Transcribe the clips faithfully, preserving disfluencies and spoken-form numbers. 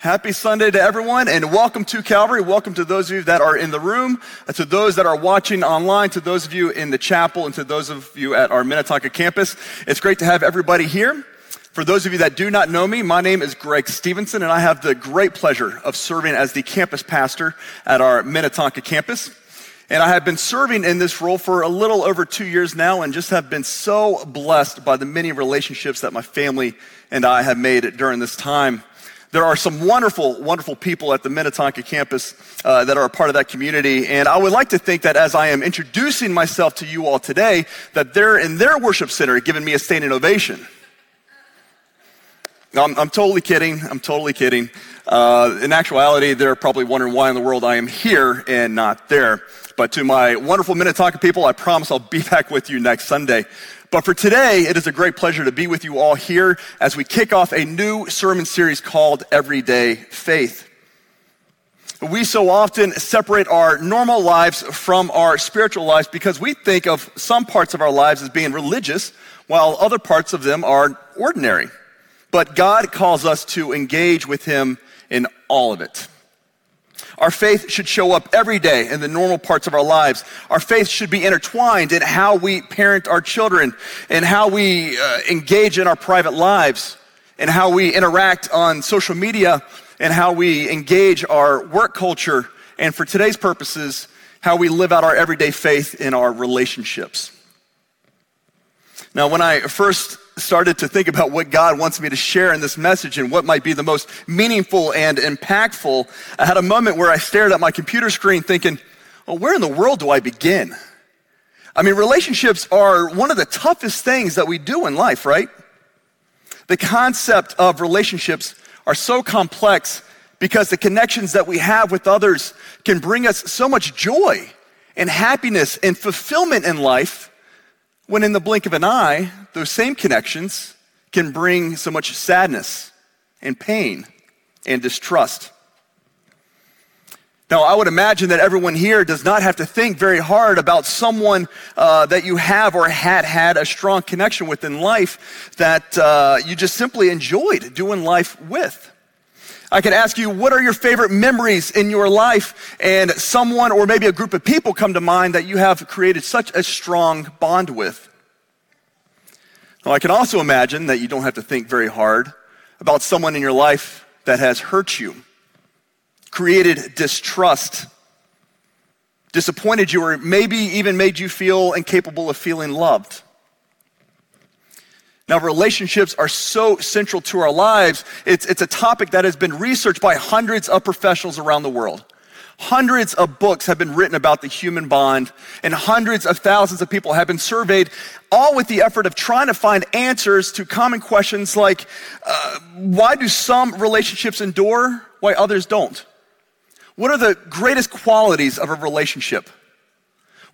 Happy Sunday to everyone, and welcome to Calvary. Welcome to those of you that are in the room, to those that are watching online, to those of you in the chapel, and to those of you at our Minnetonka campus. It's great to have everybody here. For those of you that do not know me, my name is Greg Stephenson, and I have the great pleasure of serving as the campus pastor at our Minnetonka campus. And I have been serving in this role for a little over two years now and just have been so blessed by the many relationships that my family and I have made during this time. There are some wonderful, wonderful people at the Minnetonka campus uh, that are a part of that community. And I would like to think that as I am introducing myself to you all today, that they're in their worship center giving me a standing ovation. No, I'm, I'm totally kidding. I'm totally kidding. Uh, in actuality, they're probably wondering why in the world I am here and not there. But to my wonderful Minnetonka people, I promise I'll be back with you next Sunday. But for today, it is a great pleasure to be with you all here as we kick off a new sermon series called Everyday Faith. We so often separate our normal lives from our spiritual lives because we think of some parts of our lives as being religious, while other parts of them are ordinary. But God calls us to engage with him in all of it. Our faith should show up every day in the normal parts of our lives. Our faith should be intertwined in how we parent our children and how we uh, engage in our private lives and how we interact on social media and how we engage our work culture and, for today's purposes, how we live out our everyday faith in our relationships. Now, when I first started to think about what God wants me to share in this message and what might be the most meaningful and impactful, I had a moment where I stared at my computer screen thinking, well, where in the world do I begin? I mean, relationships are one of the toughest things that we do in life, right? The concept of relationships are so complex because the connections that we have with others can bring us so much joy and happiness and fulfillment in life, when in the blink of an eye, those same connections can bring so much sadness and pain and distrust. Now, I would imagine that everyone here does not have to think very hard about someone uh, that you have or had had a strong connection with in life that uh, you just simply enjoyed doing life with. I could ask you, what are your favorite memories in your life? And someone or maybe a group of people come to mind that you have created such a strong bond with. Now, I can also imagine that you don't have to think very hard about someone in your life that has hurt you, created distrust, disappointed you, or maybe even made you feel incapable of feeling loved. Now, relationships are so central to our lives. It's, it's a topic that has been researched by hundreds of professionals around the world. Hundreds of books have been written about the human bond, and hundreds of thousands of people have been surveyed, all with the effort of trying to find answers to common questions like, uh, why do some relationships endure, why others don't? What are the greatest qualities of a relationship?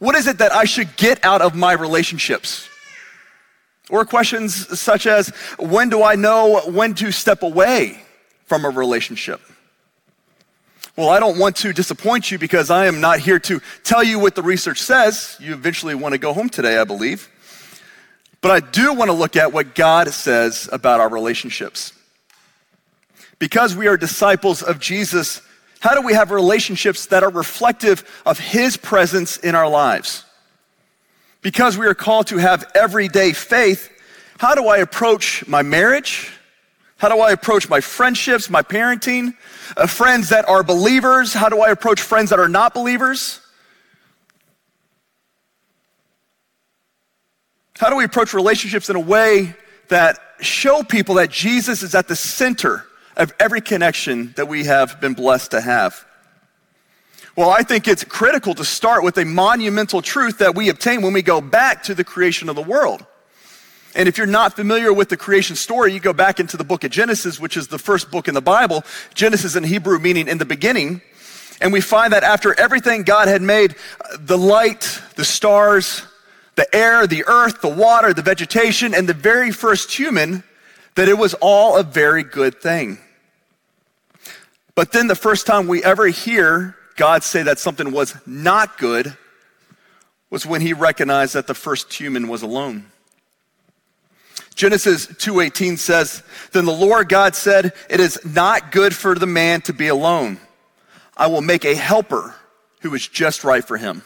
What is it that I should get out of my relationships? Or questions such as, when do I know when to step away from a relationship? Well, I don't want to disappoint you because I am not here to tell you what the research says. You eventually want to go home today, I believe. But I do want to look at what God says about our relationships. Because we are disciples of Jesus, how do we have relationships that are reflective of his presence in our lives? Because we are called to have everyday faith, how do I approach my marriage? How do I approach my friendships, my parenting, uh, friends that are believers? How do I approach friends that are not believers? How do we approach relationships in a way that show people that Jesus is at the center of every connection that we have been blessed to have? Well, I think it's critical to start with a monumental truth that we obtain when we go back to the creation of the world. And if you're not familiar with the creation story, you go back into the book of Genesis, which is the first book in the Bible, Genesis in Hebrew meaning in the beginning. And we find that after everything God had made, the light, the stars, the air, the earth, the water, the vegetation, and the very first human, that it was all a very good thing. But then the first time we ever hear God say that something was not good was when he recognized that the first human was alone. Genesis two eighteen says, "Then the Lord God said, it is not good for the man to be alone. I will make a helper who is just right for him."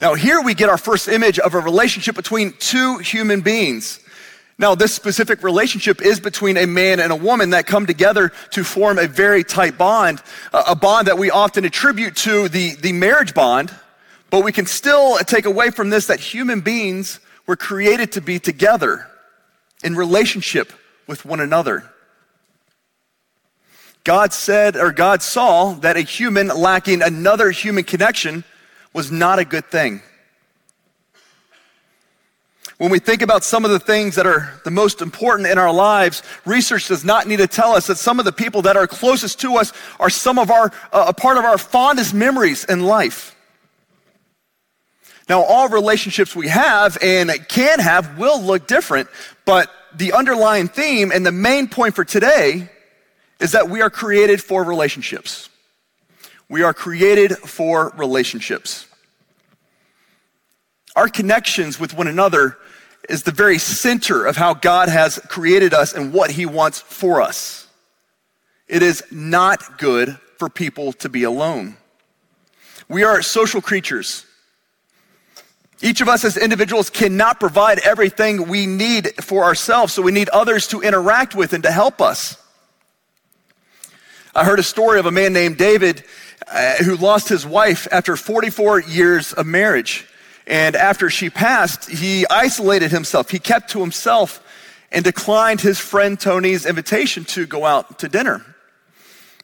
Now here we get our first image of a relationship between two human beings. Now this specific relationship is between a man and a woman that come together to form a very tight bond, a bond that we often attribute to the, the marriage bond, but we can still take away from this that human beings were created to be together in relationship with one another. God said, or God saw that a human lacking another human connection was not a good thing. When we think about some of the things that are the most important in our lives, research does not need to tell us that some of the people that are closest to us are some of our, uh, a part of our fondest memories in life. Now, all relationships we have and can have will look different, but the underlying theme and the main point for today is that we are created for relationships. We are created for relationships. Our connections with one another is the very center of how God has created us and what he wants for us. It is not good for people to be alone. We are social creatures. Each of us as individuals cannot provide everything we need for ourselves, so we need others to interact with and to help us. I heard a story of a man named David uh, who lost his wife after forty-four years of marriage. And after she passed, he isolated himself. He kept to himself and declined his friend Tony's invitation to go out to dinner.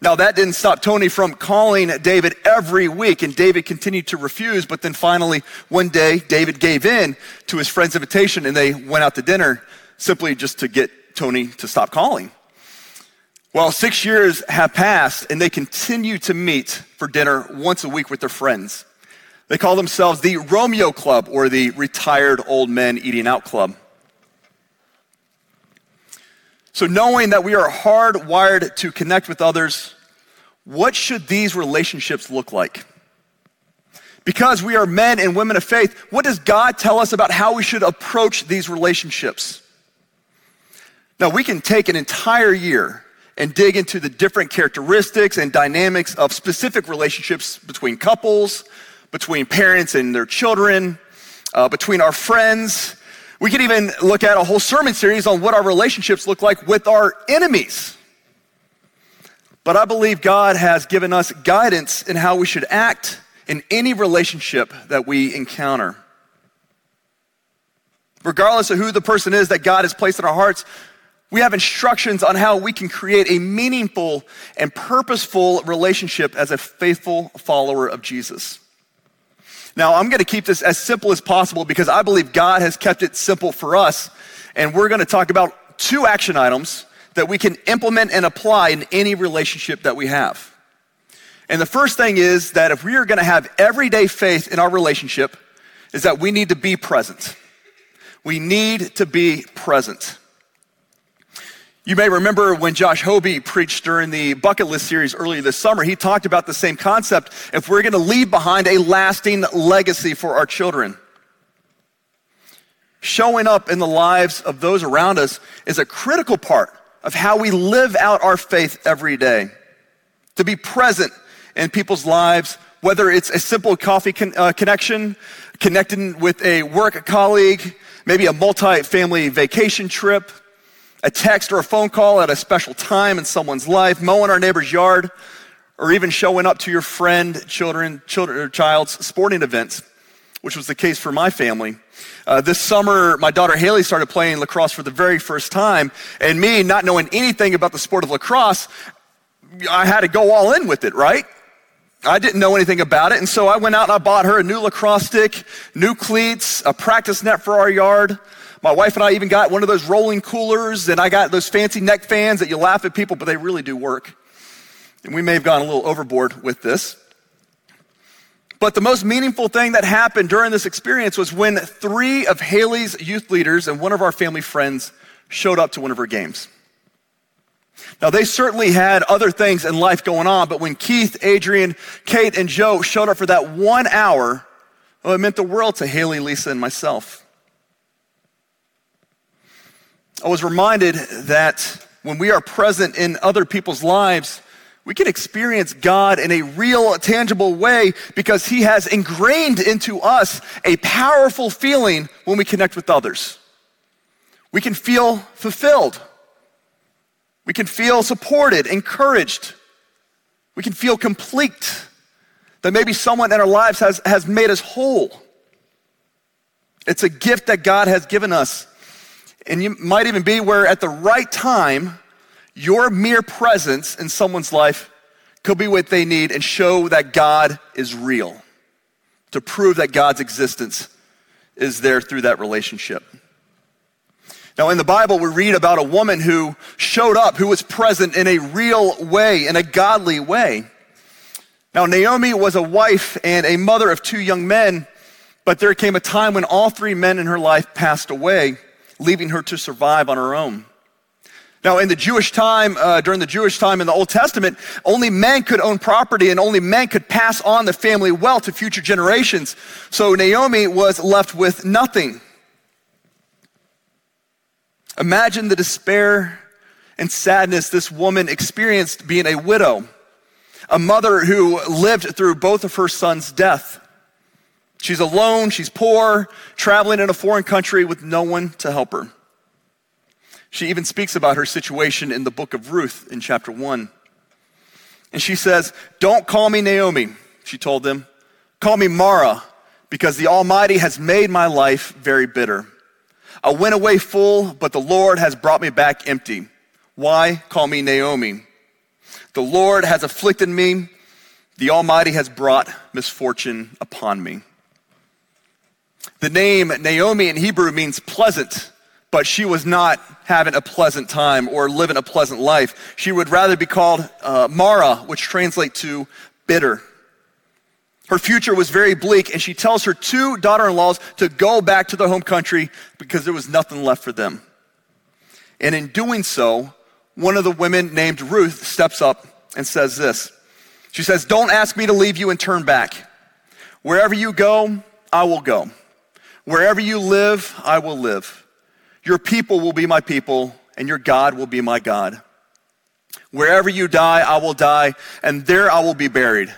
Now, that didn't stop Tony from calling David every week, and David continued to refuse, but then finally, one day, David gave in to his friend's invitation, and they went out to dinner simply just to get Tony to stop calling. Well, six years have passed, and they continue to meet for dinner once a week with their friends. They call themselves the Romeo Club, or the Retired Old Men Eating Out Club. So knowing that we are hardwired to connect with others, what should these relationships look like? Because we are men and women of faith, what does God tell us about how we should approach these relationships? Now, we can take an entire year and dig into the different characteristics and dynamics of specific relationships between couples, between parents and their children, uh, between our friends. We could even look at a whole sermon series on what our relationships look like with our enemies. But I believe God has given us guidance in how we should act in any relationship that we encounter. Regardless of who the person is that God has placed in our hearts, we have instructions on how we can create a meaningful and purposeful relationship as a faithful follower of Jesus. Now, I'm going to keep this as simple as possible because I believe God has kept it simple for us, and we're going to talk about two action items that we can implement and apply in any relationship that we have. And the first thing is that if we are going to have everyday faith in our relationship, is that we need to be present. We need to be present. You may remember when Josh Hobie preached during the Bucket List series earlier this summer, he talked about the same concept. If we're going to leave behind a lasting legacy for our children, showing up in the lives of those around us is a critical part of how we live out our faith every day. To be present in people's lives, whether it's a simple coffee con- uh, connection, connecting with a work colleague, maybe a multi-family vacation trip, a text or a phone call at a special time in someone's life, mowing our neighbor's yard, or even showing up to your friend, children, children, or child's sporting events, which was the case for my family. Uh, this summer, my daughter Haley started playing lacrosse for the very first time, and me, not knowing anything about the sport of lacrosse, I had to go all in with it, right? I didn't know anything about it, and so I went out and I bought her a new lacrosse stick, new cleats, a practice net for our yard. My wife and I even got one of those rolling coolers, and I got those fancy neck fans that you laugh at people, but they really do work. And we may have gone a little overboard with this. But the most meaningful thing that happened during this experience was when three of Haley's youth leaders and one of our family friends showed up to one of her games. Now, they certainly had other things in life going on, but when Keith, Adrian, Kate, and Joe showed up for that one hour, well, it meant the world to Haley, Lisa, and myself. I was reminded that when we are present in other people's lives, we can experience God in a real, tangible way because he has ingrained into us a powerful feeling when we connect with others. We can feel fulfilled. We can feel supported, encouraged. We can feel complete, that maybe someone in our lives has, has made us whole. It's a gift that God has given us. And you might even be where at the right time, your mere presence in someone's life could be what they need and show that God is real, to prove that God's existence is there through that relationship. Now, in the Bible, we read about a woman who showed up, who was present in a real way, in a godly way. Now, Naomi was a wife and a mother of two young men, but there came a time when all three men in her life passed away, leaving her to survive on her own. Now, in the Jewish time, uh, during the Jewish time in the Old Testament, only men could own property and only men could pass on the family wealth to future generations. So Naomi was left with nothing. Imagine the despair and sadness this woman experienced being a widow, a mother who lived through both of her sons' death. She's alone, she's poor, traveling in a foreign country with no one to help her. She even speaks about her situation in the book of Ruth in chapter one. And she says, "Don't call me Naomi," she told them. "Call me Mara, because the Almighty has made my life very bitter. I went away full, but the Lord has brought me back empty. Why call me Naomi? The Lord has afflicted me. The Almighty has brought misfortune upon me." The name Naomi in Hebrew means pleasant, but she was not having a pleasant time or living a pleasant life. She would rather be called uh, Mara, which translates to bitter. Her future was very bleak, and she tells her two daughter-in-laws to go back to their home country because there was nothing left for them. And in doing so, one of the women named Ruth steps up and says this. She says, "Don't ask me to leave you and turn back. Wherever you go, I will go. Wherever you live, I will live. Your people will be my people, and your God will be my God. Wherever you die, I will die, and there I will be buried.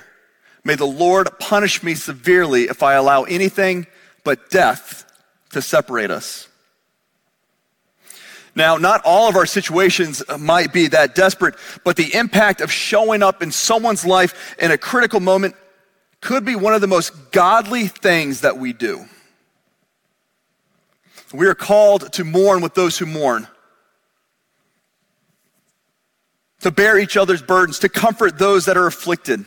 May the Lord punish me severely if I allow anything but death to separate us." Now, not all of our situations might be that desperate, but the impact of showing up in someone's life in a critical moment could be one of the most godly things that we do. We are called to mourn with those who mourn, to bear each other's burdens, to comfort those that are afflicted.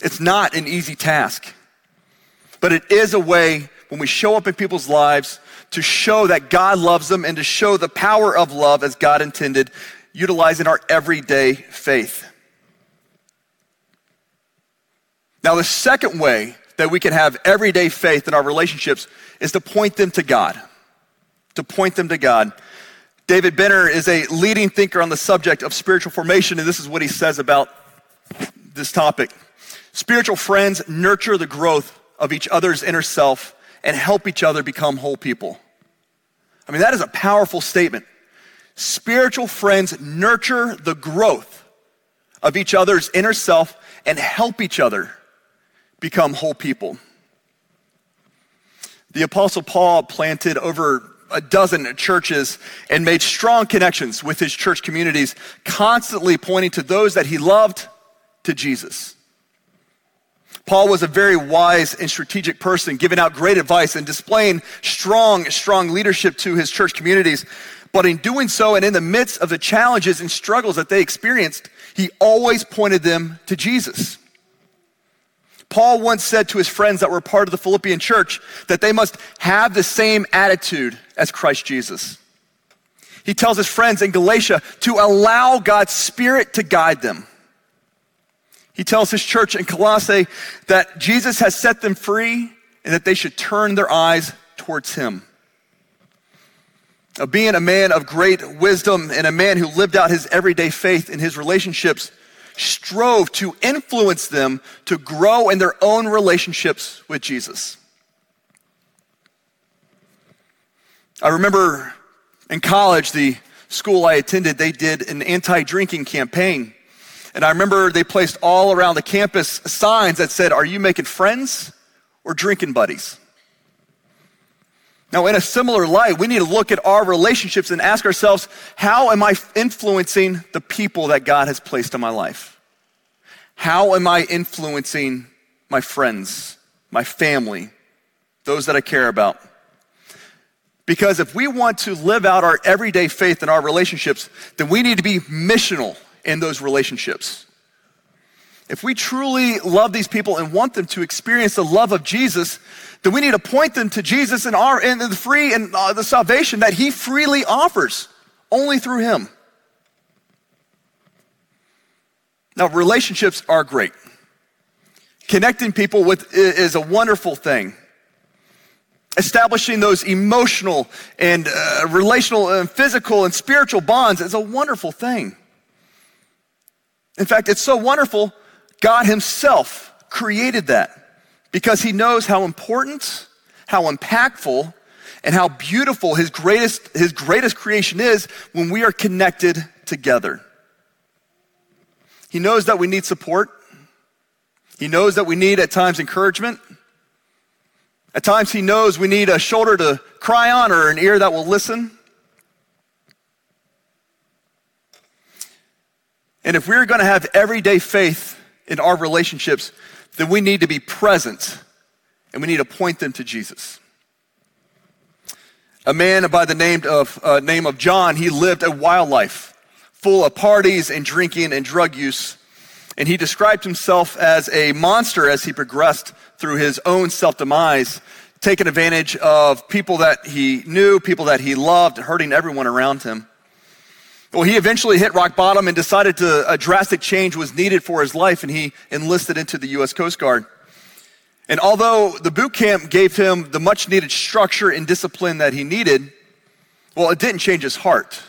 It's not an easy task, but it is a way when we show up in people's lives to show that God loves them and to show the power of love as God intended, utilizing our everyday faith. Now, the second way that we can have everyday faith in our relationships is to point them to God, to point them to God. David Benner is a leading thinker on the subject of spiritual formation, and this is what he says about this topic. "Spiritual friends nurture the growth of each other's inner self and help each other become whole people." I mean, that is a powerful statement. Spiritual friends nurture the growth of each other's inner self and help each other become whole people. The Apostle Paul planted over a dozen churches and made strong connections with his church communities, constantly pointing to those that he loved to Jesus. Paul was a very wise and strategic person, giving out great advice and displaying strong, strong leadership to his church communities. But in doing so, and in the midst of the challenges and struggles that they experienced, he always pointed them to Jesus. Paul once said to his friends that were part of the Philippian church that they must have the same attitude as Christ Jesus. He tells his friends in Galatia to allow God's Spirit to guide them. He tells his church in Colossae that Jesus has set them free and that they should turn their eyes towards him. Now, being a man of great wisdom and a man who lived out his everyday faith in his relationships, strove to influence them to grow in their own relationships with Jesus. I remember In college, the school I attended, they did an anti-drinking campaign. And I remember they placed all around the campus signs that said, "Are you making friends or drinking buddies?" Now, in a similar light, we need to look at our relationships and ask ourselves, how am I influencing the people that God has placed in my life? How am I influencing my friends, my family, those that I care about? Because if we want to live out our everyday faith in our relationships, then we need to be missional in those relationships. If we truly love these people and want them to experience the love of Jesus, then we need to point them to Jesus and our and the free and uh, the salvation that he freely offers only through him. Now, relationships are great. Connecting people with is a wonderful thing. Establishing those emotional and uh, relational and physical and spiritual bonds is a wonderful thing. In fact, it's so wonderful, God himself created that because he knows how important, how impactful, and how beautiful his greatest, his greatest creation is when we are connected together. He knows that we need support. He knows that we need, at times, encouragement. At times, he knows we need a shoulder to cry on or an ear that will listen. And if we're going to have everyday faith in our relationships, then we need to be present and we need to point them to Jesus. A man by the name of, uh, name of John, he lived a wild life full of parties and drinking and drug use. And he described himself as a monster as he progressed through his own self-demise, taking advantage of people that he knew, people that he loved, hurting everyone around him. Well, he eventually hit rock bottom and decided to, a drastic change was needed for his life, and he enlisted into the U S Coast Guard. And although the boot camp gave him the much-needed structure and discipline that he needed, well, it didn't change his heart,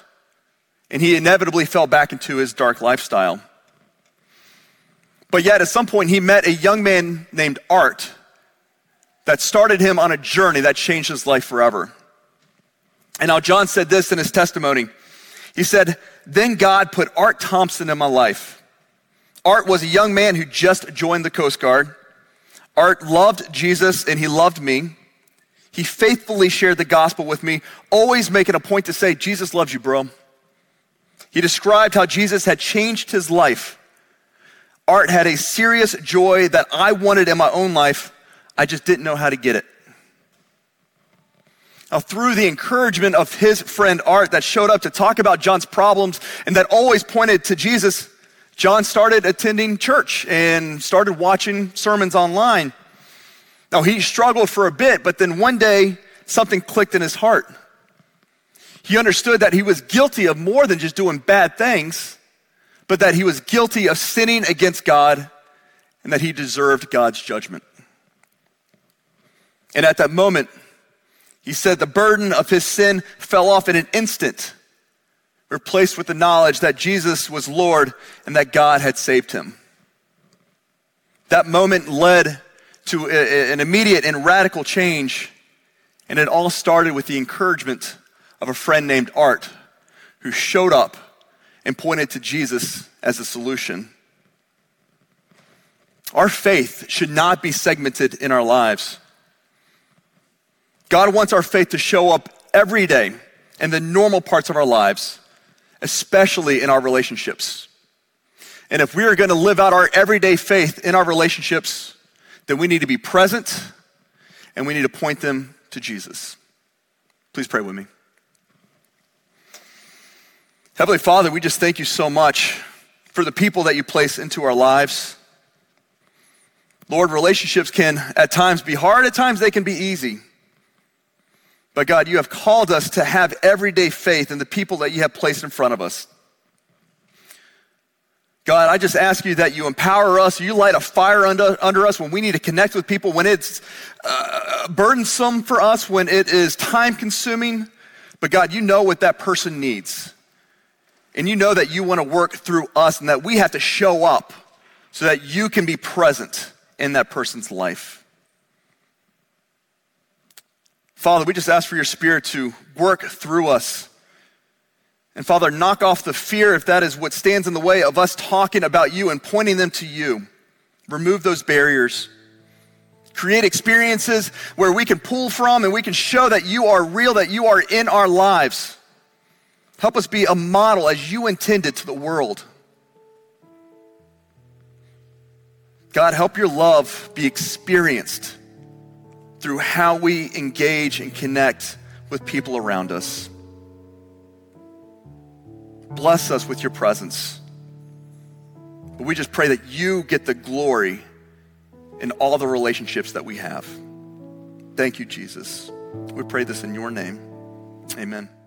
and he inevitably fell back into his dark lifestyle. But yet, at some point, he met a young man named Art that started him on a journey that changed his life forever. And now John said this in his testimony. He said, "Then God put Art Thompson in my life. Art was a young man who just joined the Coast Guard. Art loved Jesus and he loved me. He faithfully shared the gospel with me, always making a point to say, 'Jesus loves you, bro.'" He described how Jesus had changed his life. Art had a serious joy that I wanted in my own life. I just didn't know how to get it. Now, through the encouragement of his friend Art that showed up to talk about John's problems and that always pointed to Jesus, John started attending church and started watching sermons online. Now, he struggled for a bit, but then one day, something clicked in his heart. He understood that he was guilty of more than just doing bad things, but that he was guilty of sinning against God and that he deserved God's judgment. And at that moment, he said the burden of his sin fell off in an instant, replaced with the knowledge that Jesus was Lord and that God had saved him. That moment led to a, an immediate and radical change, and it all started with the encouragement of a friend named Art, who showed up and pointed to Jesus as the solution. Our faith should not be segmented in our lives. God wants our faith to show up every day in the normal parts of our lives, especially in our relationships. And if we are going to live out our everyday faith in our relationships, then we need to be present and we need to point them to Jesus. Please pray with me. Heavenly Father, we just thank you so much for the people that you place into our lives. Lord, relationships can at times be hard, at times they can be easy. But God, you have called us to have everyday faith in the people that you have placed in front of us. God, I just ask you that you empower us, you light a fire under, under us when we need to connect with people, when it's uh, burdensome for us, when it is time-consuming. But God, you know what that person needs. And you know that you want to work through us and that we have to show up so that you can be present in that person's life. Father, we just ask for your Spirit to work through us And Father, knock off the fear if that is what stands in the way of us talking about you and pointing them to you. Remove those barriers. Create experiences where we can pull from and we can show that you are real, that you are in our lives. Help us be a model as you intended to the world. God, help your love be experienced through how we engage and connect with people around us. Bless us with your presence. But we just pray that you get the glory in all the relationships that we have. Thank you, Jesus. We pray this in your name. Amen.